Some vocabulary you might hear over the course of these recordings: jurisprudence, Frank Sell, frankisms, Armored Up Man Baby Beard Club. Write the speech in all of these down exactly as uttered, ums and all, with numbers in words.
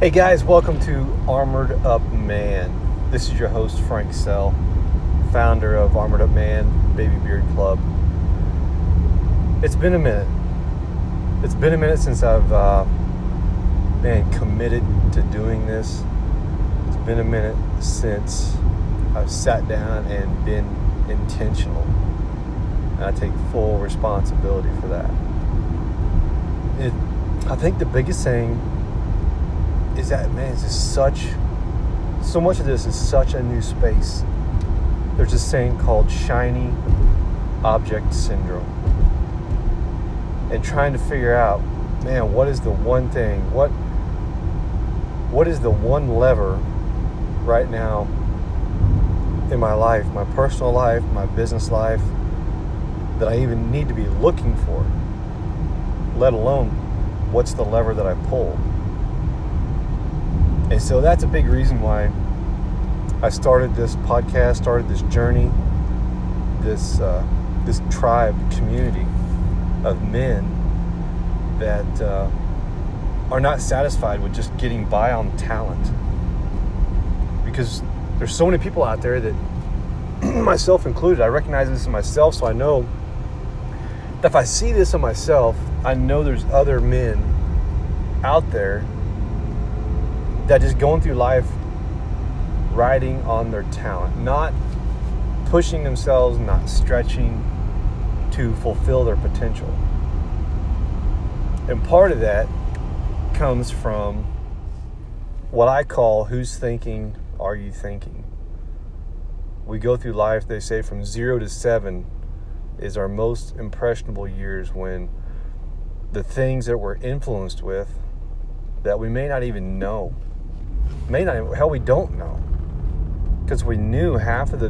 Hey guys, welcome to Armored Up Man. This is your host, Frank Sell, founder of Armored Up Man Baby Beard Club. It's been a minute. It's been a minute since I've uh, been committed to doing this. It's been a minute since I've sat down and been intentional. And I take full responsibility for that. It, I think the biggest thing is that, man, it's just such, so much of this is such a new space. There's this thing called shiny object syndrome. And trying to figure out, man, what is the one thing, what, what is the one lever right now in my life, my personal life, my business life, that I even need to be looking for, let alone what's the lever that I pull. And so that's a big reason why I started this podcast, started this journey, this uh, this tribe community of men that uh, are not satisfied with just getting by on talent. Because there's so many people out there that, myself included, I recognize this in myself, so I know that if I see this in myself, I know there's other men out there that is going through life riding on their talent, not pushing themselves, not stretching to fulfill their potential. And part of that comes from what I call, who's thinking, are you thinking? We go through life, they say, from zero to seven is our most impressionable years, when the things that we're influenced with that we may not even know, may not even, hell, we don't know, because we knew half of the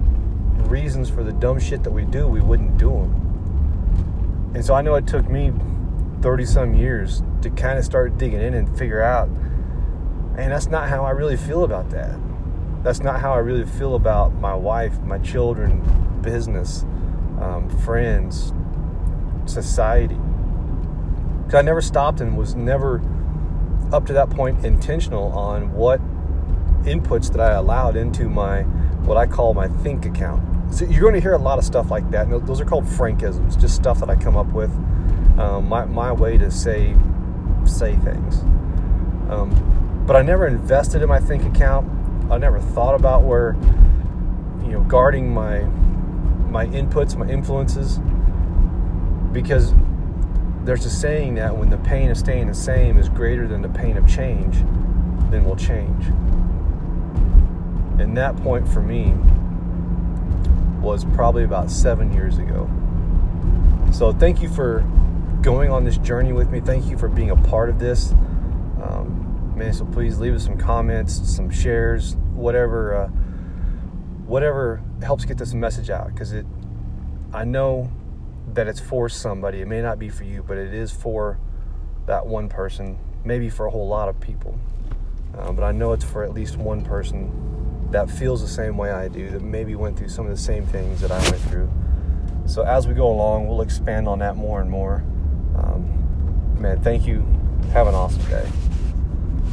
reasons for the dumb shit that we do, we wouldn't do them. And so I know it took me thirty some years to kind of start digging in and figure out, man, that's not how I really feel about that. That's not how I really feel about my wife, my children, business, um, friends, society. Because I never stopped and was never up to that point intentional on what inputs that I allowed into my, what I call my think account. So you're going to hear a lot of stuff like that, and those are called frankisms, just stuff that I come up with, um, my, my way to say say things. Um, but I never invested in my think account. I never thought about where, you know, guarding my my inputs, my influences, because there's a saying that when the pain of staying the same is greater than the pain of change, then we'll change. And that point for me was probably about seven years ago. So thank you for going on this journey with me. Thank you for being a part of this. Um, man, so please leave us some comments, some shares, whatever, uh, whatever helps get this message out, because it, I know that it's for somebody. It may not be for you, but it is for that one person, maybe for a whole lot of people. Uh, but I know it's for at least one person that feels the same way I do, that maybe went through some of the same things that I went through. So as we go along, we'll expand on that more and more. Um, man, thank you. Have an awesome day.